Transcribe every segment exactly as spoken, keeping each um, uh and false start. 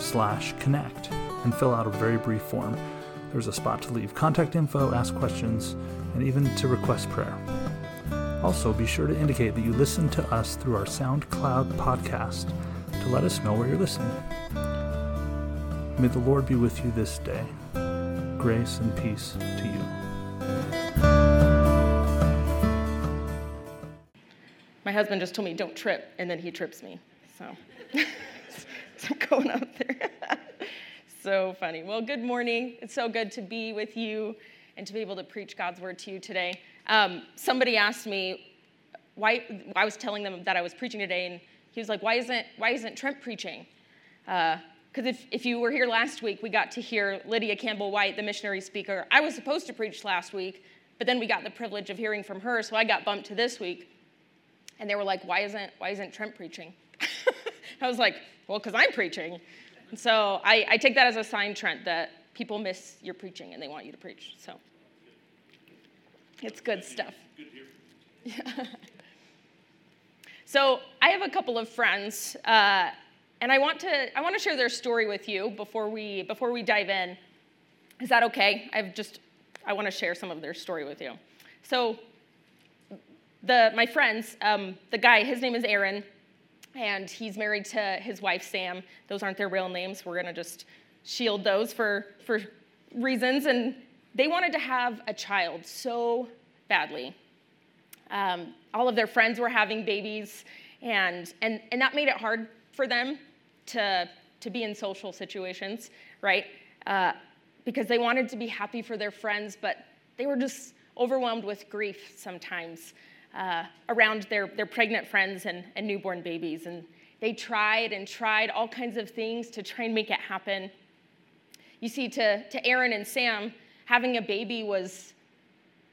slash connect and fill out a very brief form. There's a spot to leave contact info, ask questions, and even to request prayer. Also, be sure to indicate that you listen to us through our SoundCloud podcast to let us know where you're listening. May the Lord be with you this day. Grace and peace to you. My husband just told me, don't trip, and then he trips me, so... I'm going out there. So funny. Well, good morning. It's so good to be with you and to be able to preach God's word to you today. Um, somebody asked me why I was telling them that I was preaching today, and he was like, "Why isn't why isn't Trent preaching?" Because uh, if if you were here last week, we got to hear Lydia Campbell White, the missionary speaker. I was supposed to preach last week, but then we got the privilege of hearing from her, so I got bumped to this week. And they were like, "Why isn't why isn't Trent preaching?" I was like, well, because I'm preaching. And so I, I take that as a sign, Trent, that people miss your preaching and they want you to preach. So it's good stuff. Good to hear. Yeah. So I have a couple of friends, uh, and I want to I want to share their story with you before we before we dive in. Is that okay? I've just I want to share some of their story with you. So the my friends, um, the guy, his name is Aaron. And he's married to his wife, Sam. Those aren't their real names. We're going to just shield those for, for reasons. And they wanted to have a child so badly. Um, all of their friends were having babies, and, and and that made it hard for them to, to be in social situations, right? Uh, because they wanted to be happy for their friends, but they were just overwhelmed with grief sometimes. Uh, around their, their pregnant friends and, and newborn babies. And they tried and tried all kinds of things to try and make it happen. You see, to, to Aaron and Sam, having a baby was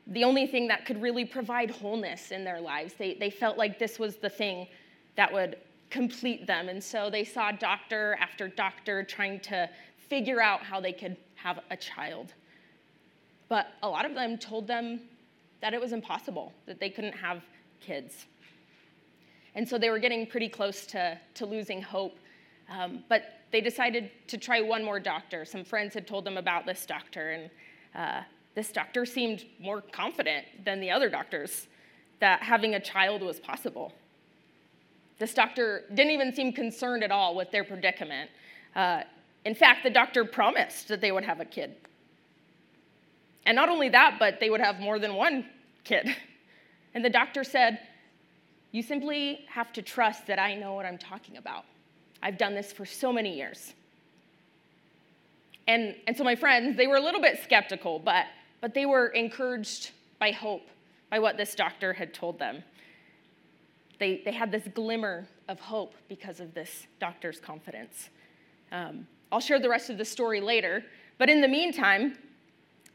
the only thing that could really provide wholeness in their lives. They, they felt like this was the thing that would complete them. And so they saw doctor after doctor trying to figure out how they could have a child. But a lot of them told them that it was impossible, that they couldn't have kids. And so they were getting pretty close to, to losing hope, um, but they decided to try one more doctor. Some friends had told them about this doctor, and uh, this doctor seemed more confident than the other doctors that having a child was possible. This doctor didn't even seem concerned at all with their predicament. Uh, in fact, the doctor promised that they would have a kid. And not only that, but they would have more than one kid. And the doctor said, you simply have to trust that I know what I'm talking about. I've done this for so many years. And, and so my friends, they were a little bit skeptical, but, but they were encouraged by hope, by what this doctor had told them. They, they had this glimmer of hope because of this doctor's confidence. Um, I'll share the rest of the story later, but in the meantime,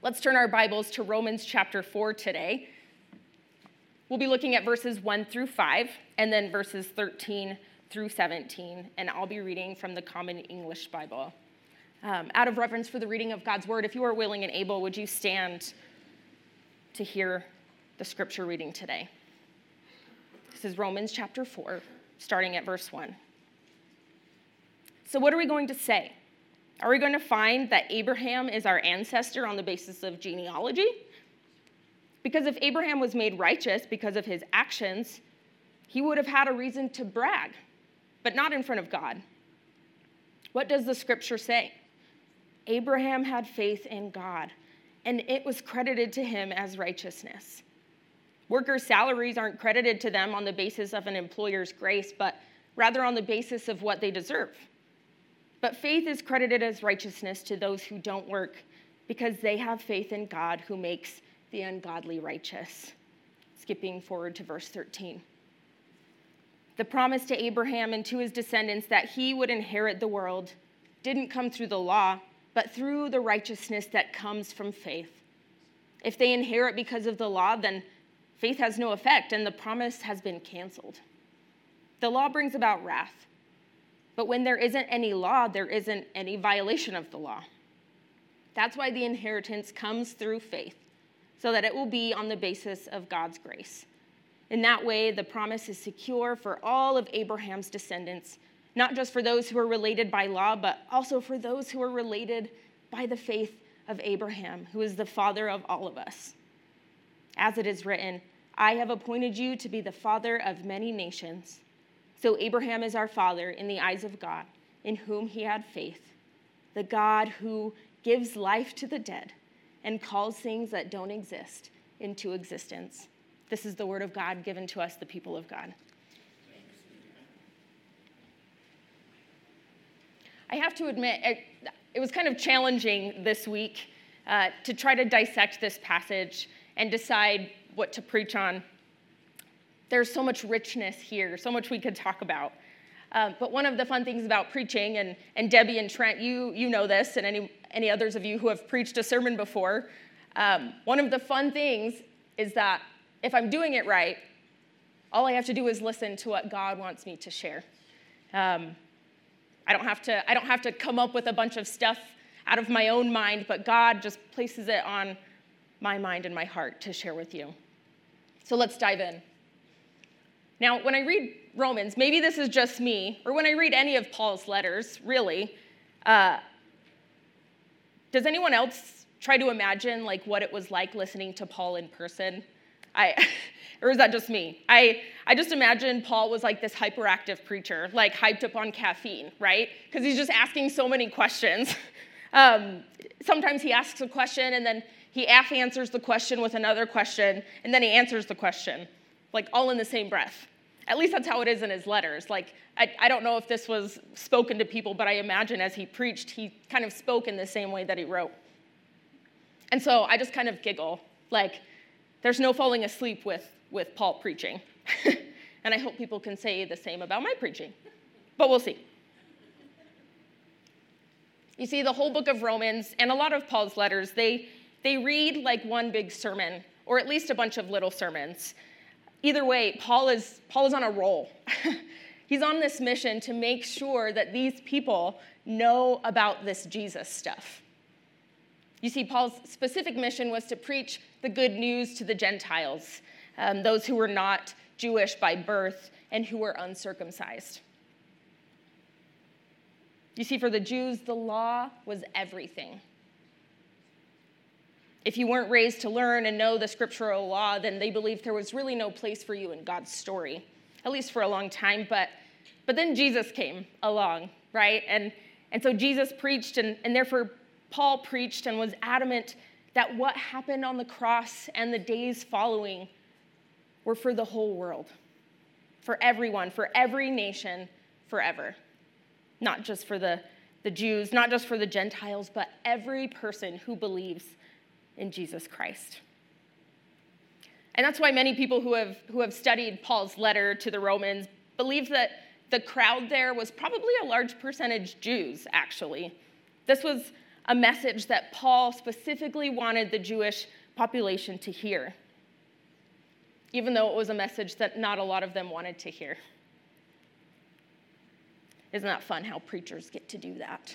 let's turn our Bibles to Romans chapter four today. We'll be looking at verses one through five, and then verses thirteen through seventeen, and I'll be reading from the Common English Bible. Um, out of reverence for the reading of God's word, if you are willing and able, would you stand to hear the scripture reading today? This is Romans chapter four, starting at verse one. So what are we going to say? Are we going to find that Abraham is our ancestor on the basis of genealogy? Because if Abraham was made righteous because of his actions, he would have had a reason to brag, but not in front of God. What does the scripture say? Abraham had faith in God, and it was credited to him as righteousness. Workers' salaries aren't credited to them on the basis of an employer's grace, but rather on the basis of what they deserve. But faith is credited as righteousness to those who don't work, because they have faith in God who makes the ungodly righteous. Skipping forward to verse thirteen. The promise to Abraham and to his descendants that he would inherit the world didn't come through the law, but through the righteousness that comes from faith. If they inherit because of the law, then faith has no effect, and the promise has been canceled. The law brings about wrath, but when there isn't any law, there isn't any violation of the law. That's why the inheritance comes through faith, so that it will be on the basis of God's grace. In that way, the promise is secure for all of Abraham's descendants, not just for those who are related by law, but also for those who are related by the faith of Abraham, who is the father of all of us. As it is written, I have appointed you to be the father of many nations. So Abraham is our father in the eyes of God, in whom he had faith, the God who gives life to the dead and calls things that don't exist into existence. This is the word of God given to us, the people of God. I have to admit, it, it was kind of challenging this week uh, to try to dissect this passage and decide what to preach on. There's so much richness here, so much we could talk about. Uh, but one of the fun things about preaching, and, and Debbie and Trent, you you know this, and any, any others of you who have preached a sermon before, um, one of the fun things is that if I'm doing it right, all I have to do is listen to what God wants me to share. Um, I don't have to, I don't have to come up with a bunch of stuff out of my own mind, but God just places it on my mind and my heart to share with you. So let's dive in. Now, when I read Romans, maybe this is just me, or when I read any of Paul's letters, really, uh, does anyone else try to imagine like what it was like listening to Paul in person? I, or is that just me? I, I just imagine Paul was like this hyperactive preacher, like hyped up on caffeine, right? Because he's just asking so many questions. Um, sometimes he asks a question, and then he half answers the question with another question, and then he answers the question, like all in the same breath. At least that's how it is in his letters. Like, I, I don't know if this was spoken to people, but I imagine as he preached, he kind of spoke in the same way that he wrote. And so I just kind of giggle, like, there's no falling asleep with, with Paul preaching. And I hope people can say the same about my preaching. But we'll see. You see, the whole book of Romans and a lot of Paul's letters, they, they read like one big sermon, or at least a bunch of little sermons. Either way, Paul is, Paul is on a roll. He's on this mission to make sure that these people know about this Jesus stuff. You see, Paul's specific mission was to preach the good news to the Gentiles, um, those who were not Jewish by birth and who were uncircumcised. You see, for the Jews, the law was everything. If you weren't raised to learn and know the scriptural law, then they believed there was really no place for you in God's story, at least for a long time. But, but then Jesus came along, right? And, and so Jesus preached, and, and therefore Paul preached and was adamant that what happened on the cross and the days following were for the whole world, for everyone, for every nation, forever. Not just for the, the Jews, not just for the Gentiles, but every person who believes in Jesus Christ. And that's why many people who have, who have studied Paul's letter to the Romans believe that the crowd there was probably a large percentage Jews, actually. This was a message that Paul specifically wanted the Jewish population to hear, even though it was a message that not a lot of them wanted to hear. Isn't that fun how preachers get to do that?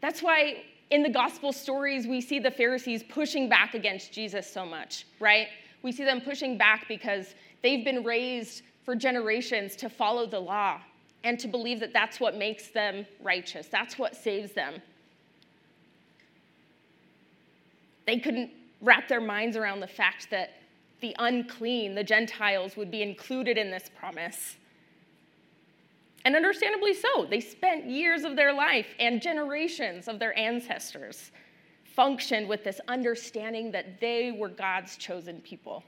That's why in the gospel stories, we see the Pharisees pushing back against Jesus so much, right? We see them pushing back because they've been raised for generations to follow the law, and to believe that that's what makes them righteous. That's what saves them. They couldn't wrap their minds around the fact that the unclean, the Gentiles, would be included in this promise. And understandably so. They spent years of their life and generations of their ancestors functioned with this understanding that they were God's chosen people.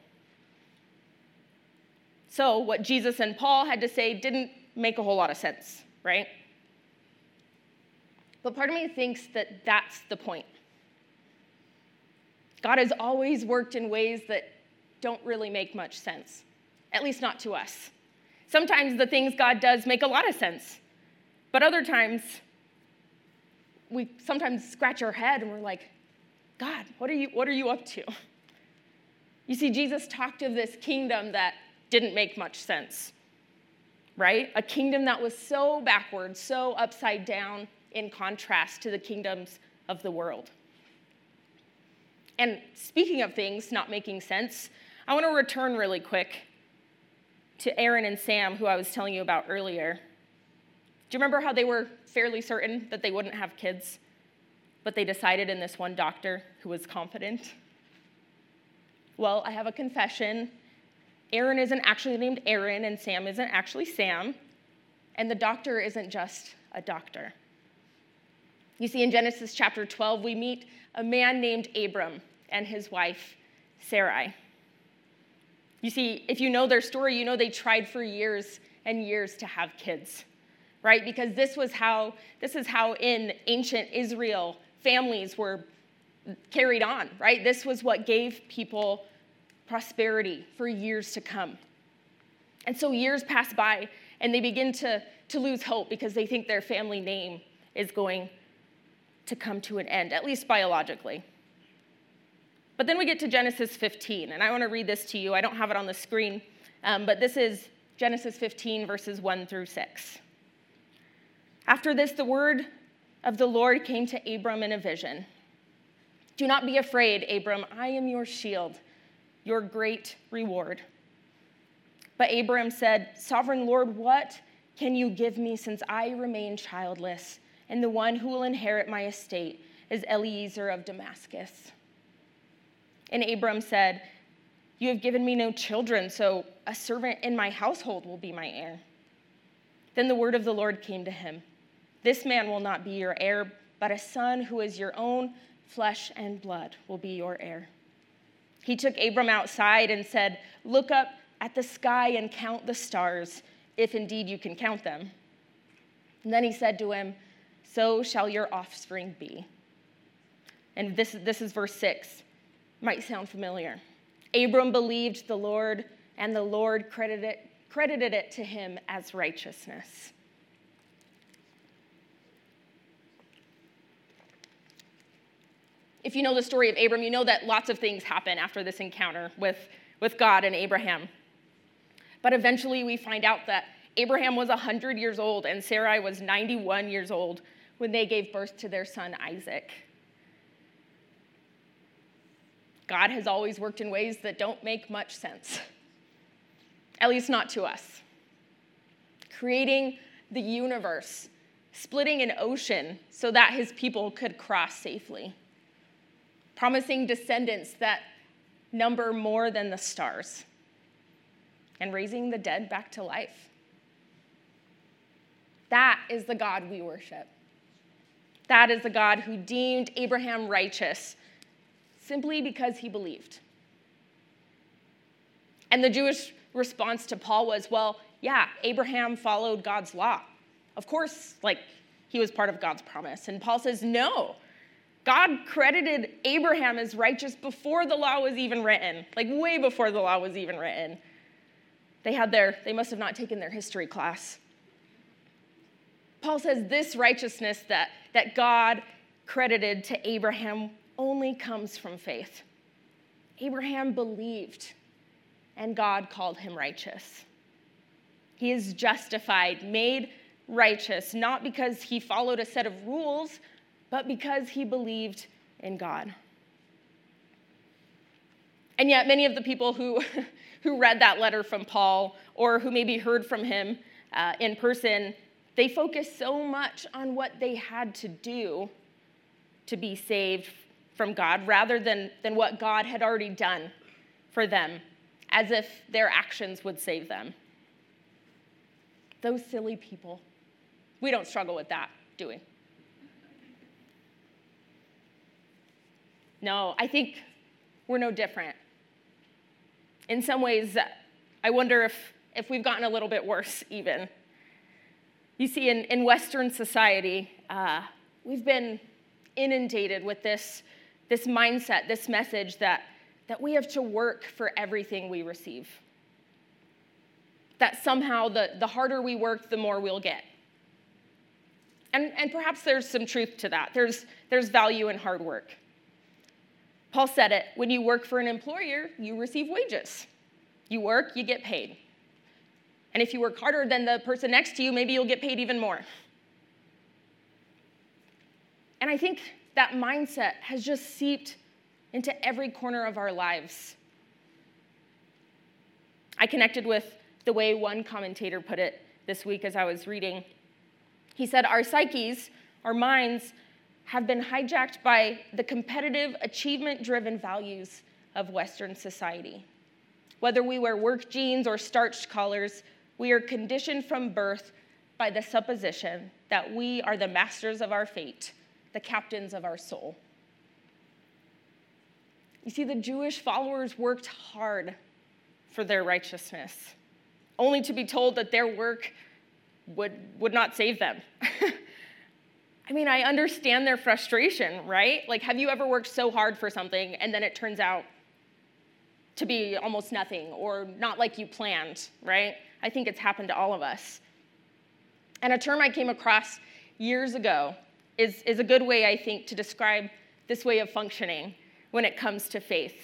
So what Jesus and Paul had to say didn't make a whole lot of sense, right? But part of me thinks that that's the point. God has always worked in ways that don't really make much sense, at least not to us. Sometimes the things God does make a lot of sense, But other times, we sometimes scratch our head and we're like, God, what are you, what are you up to? You see, Jesus talked of this kingdom that didn't make much sense, right? A kingdom that was so backward, so upside down in contrast to the kingdoms of the world. And speaking of things not making sense, I want to return really quick to Aaron and Sam, who I was telling you about earlier. Do you remember how they were fairly certain that they wouldn't have kids, but they decided in this one doctor who was confident? Well, I have a confession. Aaron isn't actually named Aaron, and Sam isn't actually Sam, and the doctor isn't just a doctor. You see, in Genesis chapter twelve, we meet a man named Abram and his wife, Sarai. You see, if you know their story, you know they tried for years and years to have kids, right? Because this was how, this is how in ancient Israel, families were carried on, right? This was what gave people prosperity for years to come. And so years pass by, and they begin to, to lose hope because they think their family name is going to come to an end, at least biologically. But then we get to Genesis fifteen, and I want to read this to you. I don't have it on the screen, um, but this is Genesis fifteen, verses one through six. After this, the word of the Lord came to Abram in a vision. Do not be afraid, Abram. I am your shield, your great reward. But Abram said, Sovereign Lord, what can you give me since I remain childless, and the one who will inherit my estate is Eliezer of Damascus? And Abram said, You have given me no children, so a servant in my household will be my heir. Then the word of the Lord came to him. This man will not be your heir, but a son who is your own flesh and blood will be your heir. He took Abram outside and said, Look up at the sky and count the stars, if indeed you can count them. And then he said to him, So shall your offspring be. And this, this is verse six. Might sound familiar. Abram believed the Lord, and the Lord credited, credited it to him as righteousness. If you know the story of Abram, you know that lots of things happen after this encounter with, with God and Abraham. But eventually we find out that Abraham was one hundred years old and Sarai was ninety-one years old when they gave birth to their son Isaac. God has always worked in ways that don't make much sense, at least not to us. Creating the universe, splitting an ocean so that his people could cross safely, promising descendants that number more than the stars, and raising the dead back to life. That is the God we worship. That is the God who deemed Abraham righteous simply because he believed. And the Jewish response to Paul was, well, yeah, Abraham followed God's law. Of course, like, he was part of God's promise. And Paul says, no, God credited Abraham as righteous before the law was even written, like way before the law was even written. They had their, they must have not taken their history class. Paul says this righteousness that, that God credited to Abraham only comes from faith. Abraham believed, and God called him righteous. He is justified, made righteous, not because he followed a set of rules, but because he believed in God. And yet many of the people who, who read that letter from Paul, or who maybe heard from him uh, in person, they focused so much on what they had to do to be saved from God, rather than, than what God had already done for them, as if their actions would save them. Those silly people. We don't struggle with that, do we? No, I think we're no different. In some ways, I wonder if, if we've gotten a little bit worse, even. You see, in, in Western society, uh, we've been inundated with this, this mindset, this message that, that we have to work for everything we receive. That somehow the, the harder we work, the more we'll get. And, and perhaps there's some truth to that. There's, there's value in hard work. Paul said it, when you work for an employer, you receive wages. You work, you get paid. And if you work harder than the person next to you, maybe you'll get paid even more. And I think that mindset has just seeped into every corner of our lives. I connected with the way one commentator put it this week as I was reading. He said, our psyches, our minds, have been hijacked by the competitive, achievement-driven values of Western society. Whether we wear work jeans or starched collars, we are conditioned from birth by the supposition that we are the masters of our fate, the captains of our soul. You see, the Jewish followers worked hard for their righteousness, only to be told that their work would, would not save them. I mean, I understand their frustration, right? Like, have you ever worked so hard for something and then it turns out to be almost nothing or not like you planned, right? I think it's happened to all of us. And a term I came across years ago is, is a good way, I think, to describe this way of functioning when it comes to faith.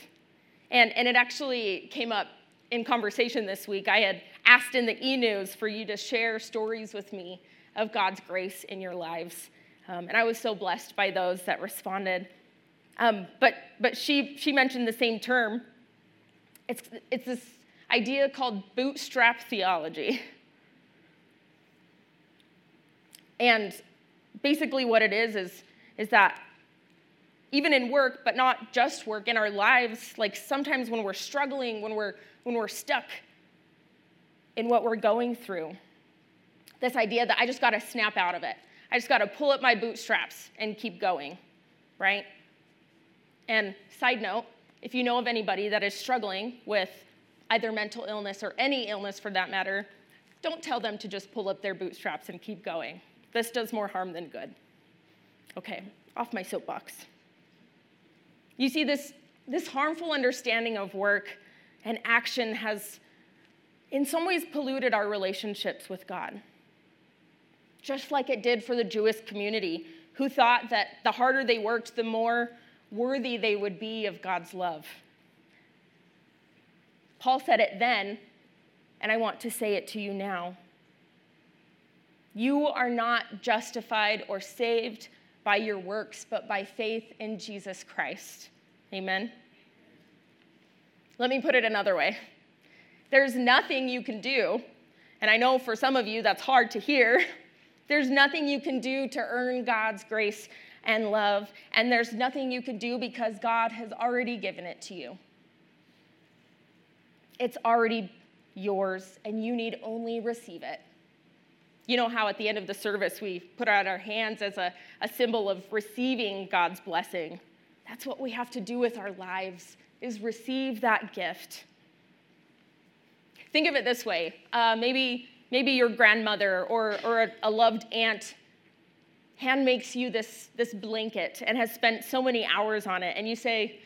And, and it actually came up in conversation this week. I had asked in the e-news for you to share stories with me of God's grace in your lives. Um, and I was so blessed by those that responded. Um, but but she she mentioned the same term. It's, it's this idea called bootstrap theology. And basically what it is is, is that even in work, but not just work, in our lives, like sometimes when we're struggling, when we're when we're stuck in what we're going through, this idea that I just got to snap out of it. I just got to pull up my bootstraps and keep going, right? And side note, if you know of anybody that is struggling with either mental illness or any illness for that matter, don't tell them to just pull up their bootstraps and keep going. This does more harm than good. Okay, off my soapbox. You see, this, this harmful understanding of work and action has in some ways polluted our relationships with God. Just like it did for the Jewish community, who thought that the harder they worked, the more worthy they would be of God's love. Paul said it then, and I want to say it to you now. You are not justified or saved by your works, but by faith in Jesus Christ. Amen? Let me put it another way. There's nothing you can do, and I know for some of you that's hard to hear. There's nothing you can do to earn God's grace and love, and there's nothing you can do because God has already given it to you. It's already yours, and you need only receive it. You know how at the end of the service we put out our hands as a, a symbol of receiving God's blessing? That's what we have to do with our lives, is receive that gift. Think of it this way. Uh, maybe... Maybe your grandmother or, or a loved aunt hand makes you this, this blanket and has spent so many hours on it, and you say,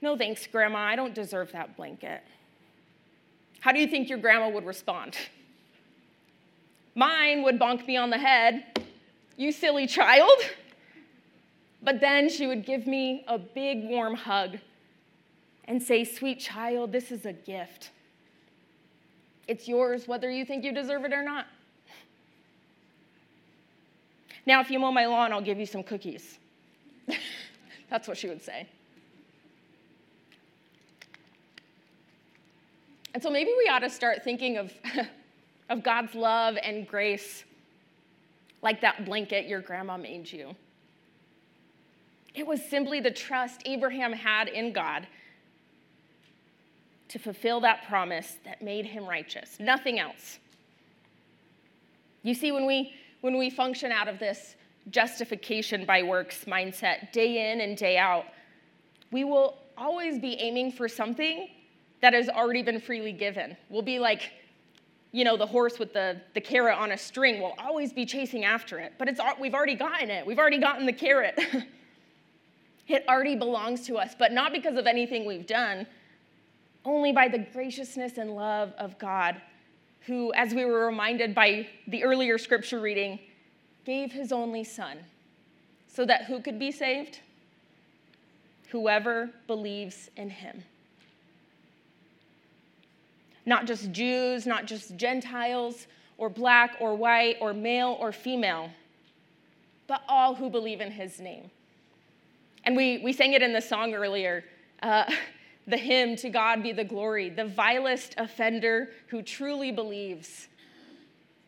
no thanks, Grandma, I don't deserve that blanket. How do you think your grandma would respond? Mine would bonk me on the head, you silly child. But then she would give me a big warm hug and say, sweet child, this is a gift. It's yours, whether you think you deserve it or not. Now, if you mow my lawn, I'll give you some cookies. That's what she would say. And so maybe we ought to start thinking of, of God's love and grace like that blanket your grandma made you. It was simply the trust Abraham had in God to fulfill that promise that made him righteous, nothing else. You see, when we when we function out of this justification by works mindset day in and day out, we will always be aiming for something that has already been freely given. We'll be like, you know, the horse with the, the carrot on a string. We'll always be chasing after it, but it's we've already gotten it. We've already gotten the carrot. It already belongs to us, but not because of anything we've done, only by the graciousness and love of God, who, as we were reminded by the earlier scripture reading, gave his only son, so that who could be saved? Whoever believes in him. Not just Jews, not just Gentiles, or black or white, or male or female, but all who believe in his name. And we, we sang it in the song earlier, uh, the hymn, "To God Be the Glory," the vilest offender who truly believes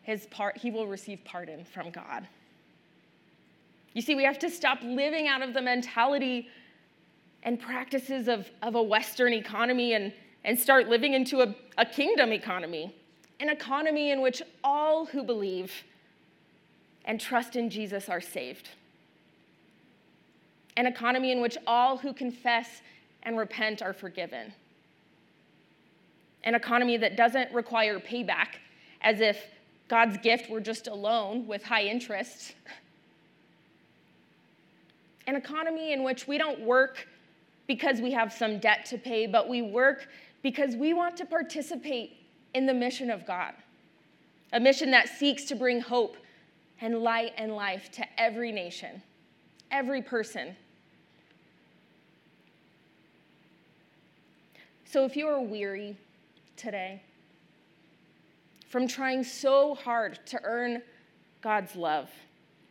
his part, he will receive pardon from God. You see, we have to stop living out of the mentality and practices of, of a Western economy and, and start living into a, a kingdom economy, an economy in which all who believe and trust in Jesus are saved, an economy in which all who confess and repent are forgiven, an economy that doesn't require payback as if God's gift were just a loan with high interest, an economy in which we don't work because we have some debt to pay, but we work because we want to participate in the mission of God, a mission that seeks to bring hope and light and life to every nation, every person. So if you are weary today from trying so hard to earn God's love,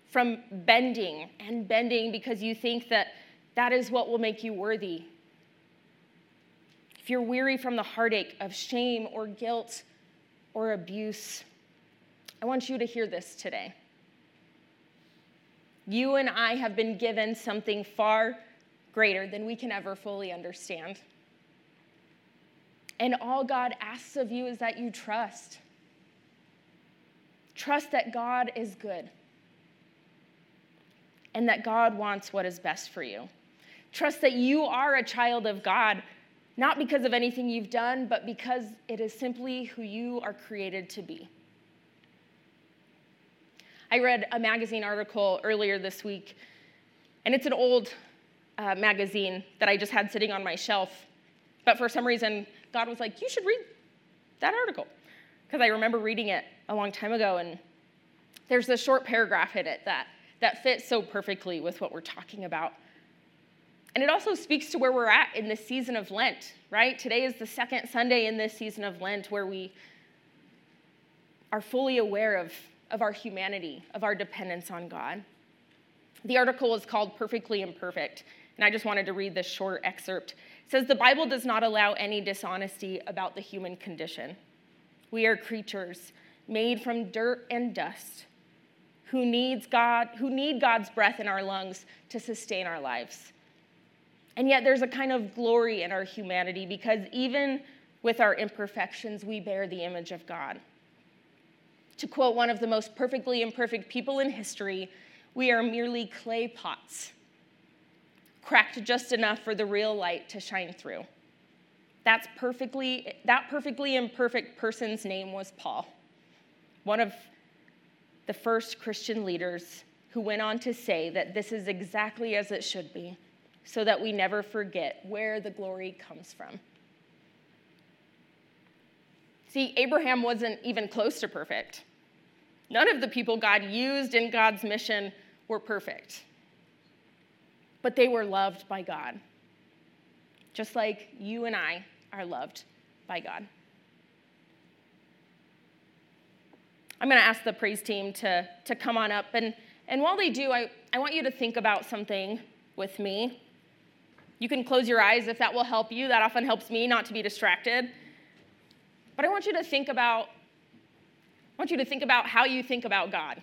from bending and bending because you think that that is what will make you worthy, if you're weary from the heartache of shame or guilt or abuse, I want you to hear this today. You and I have been given something far greater than we can ever fully understand. And all God asks of you is that you trust. Trust that God is good, and that God wants what is best for you. Trust that you are a child of God, not because of anything you've done, but because it is simply who you are created to be. I read a magazine article earlier this week, and it's an old uh, magazine that I just had sitting on my shelf, but for some reason, God was like, you should read that article, because I remember reading it a long time ago, and there's this short paragraph in it that that fits so perfectly with what we're talking about. And it also speaks to where we're at in this season of Lent, right? Today is the second Sunday in this season of Lent where we are fully aware of, of our humanity, of our dependence on God. The article is called "Perfectly Imperfect," and I just wanted to read this short excerpt. It says, "The Bible does not allow any dishonesty about the human condition. We are creatures made from dirt and dust, Who needs God, who need God's breath in our lungs to sustain our lives. And yet there's a kind of glory in our humanity because even with our imperfections, we bear the image of God. To quote one of the most perfectly imperfect people in history, we are merely clay pots, cracked just enough for the real light to shine through." That's perfectly, that perfectly imperfect person's name was Paul, one of the first Christian leaders, who went on to say that this is exactly as it should be, so that we never forget where the glory comes from. See, Abraham wasn't even close to perfect. None of the people God used in God's mission were perfect, but they were loved by God, just like you and I are loved by God. I'm going to ask the praise team to, to come on up. And, and while they do, I, I want you to think about something with me. You can close your eyes if that will help you. That often helps me not to be distracted. But I want you to think about, I want you to think about how you think about God.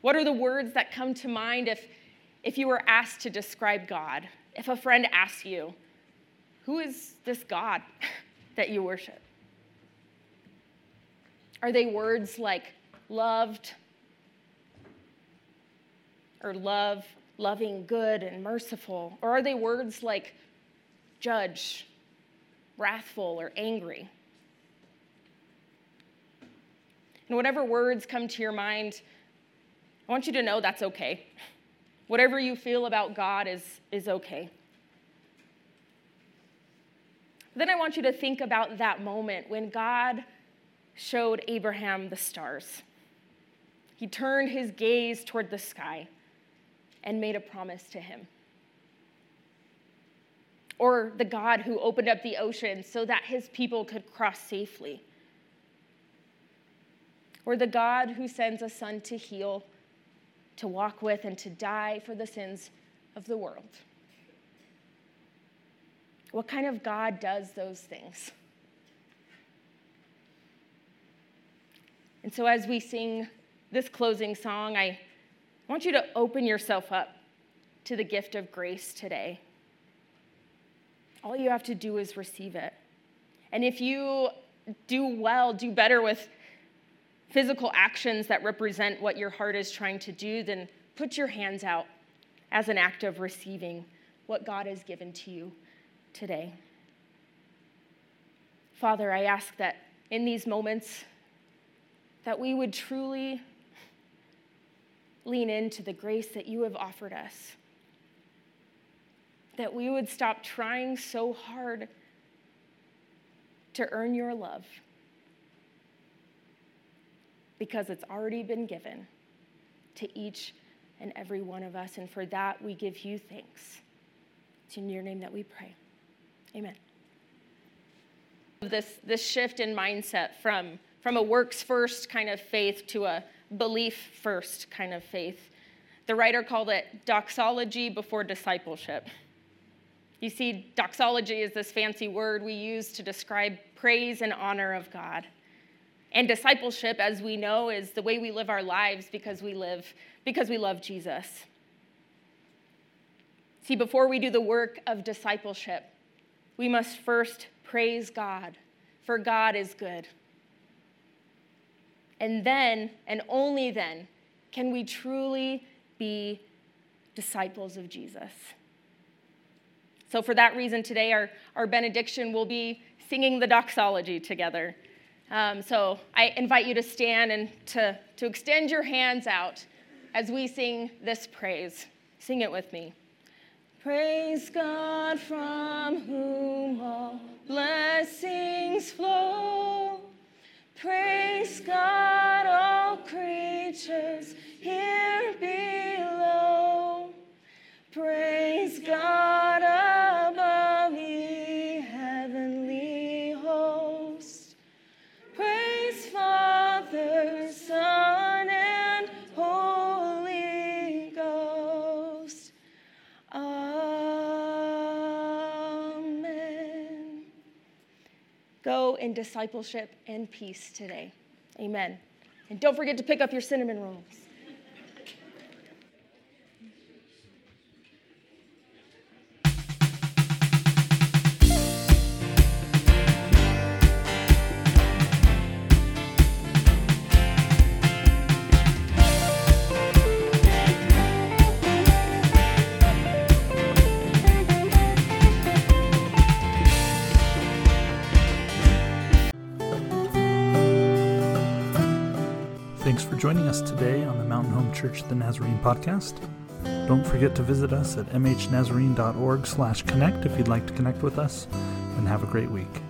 What are the words that come to mind if, if you were asked to describe God? If a friend asked you, who is this God that you worship? Are they words like loved, or love, loving, good, and merciful? Or are they words like judge, wrathful, or angry? And whatever words come to your mind, I want you to know that's okay. Whatever you feel about God is, is okay. Then I want you to think about that moment when God showed Abraham the stars. he turned his gaze toward the sky and made a promise to him. Or the God who opened up the ocean so that his people could cross safely. Or the God who sends a son to heal, to walk with, and to die for the sins of the world. What kind of God does those things? And so as we sing this closing song, I want you to open yourself up to the gift of grace today. All you have to do is receive it. And if you do well, do better with physical actions that represent what your heart is trying to do, then put your hands out as an act of receiving what God has given to you today. Father, I ask that in these moments that we would truly lean into the grace that you have offered us, that we would stop trying so hard to earn your love, because it's already been given to each and every one of us. And for that, we give you thanks. It's in your name that we pray. Amen. This, this shift in mindset from, from a works-first kind of faith to a belief-first kind of faith. The writer called it doxology before discipleship. You see, doxology is this fancy word we use to describe praise and honor of God. And discipleship, as we know, is the way we live our lives because we live, because we love Jesus. See, before we do the work of discipleship, we must first praise God, for God is good. And then, and only then, can we truly be disciples of Jesus. So for that reason, today our, our benediction will be singing the doxology together. Um, so I invite you to stand and to, to extend your hands out as we sing this praise. Sing it with me. Praise God from whom all blessings flow. Praise God, all creatures here below. Praise God above, ye heavenly host. Praise Father, Son, and Holy Ghost. Amen. Go in discipleship and peace today. Amen. And don't forget to pick up your cinnamon rolls. Joining us today on the Mountain Home Church the Nazarene podcast. Don't forget to visit us at m h nazarene dot org slash connect if you'd like to connect with us, and have a great week.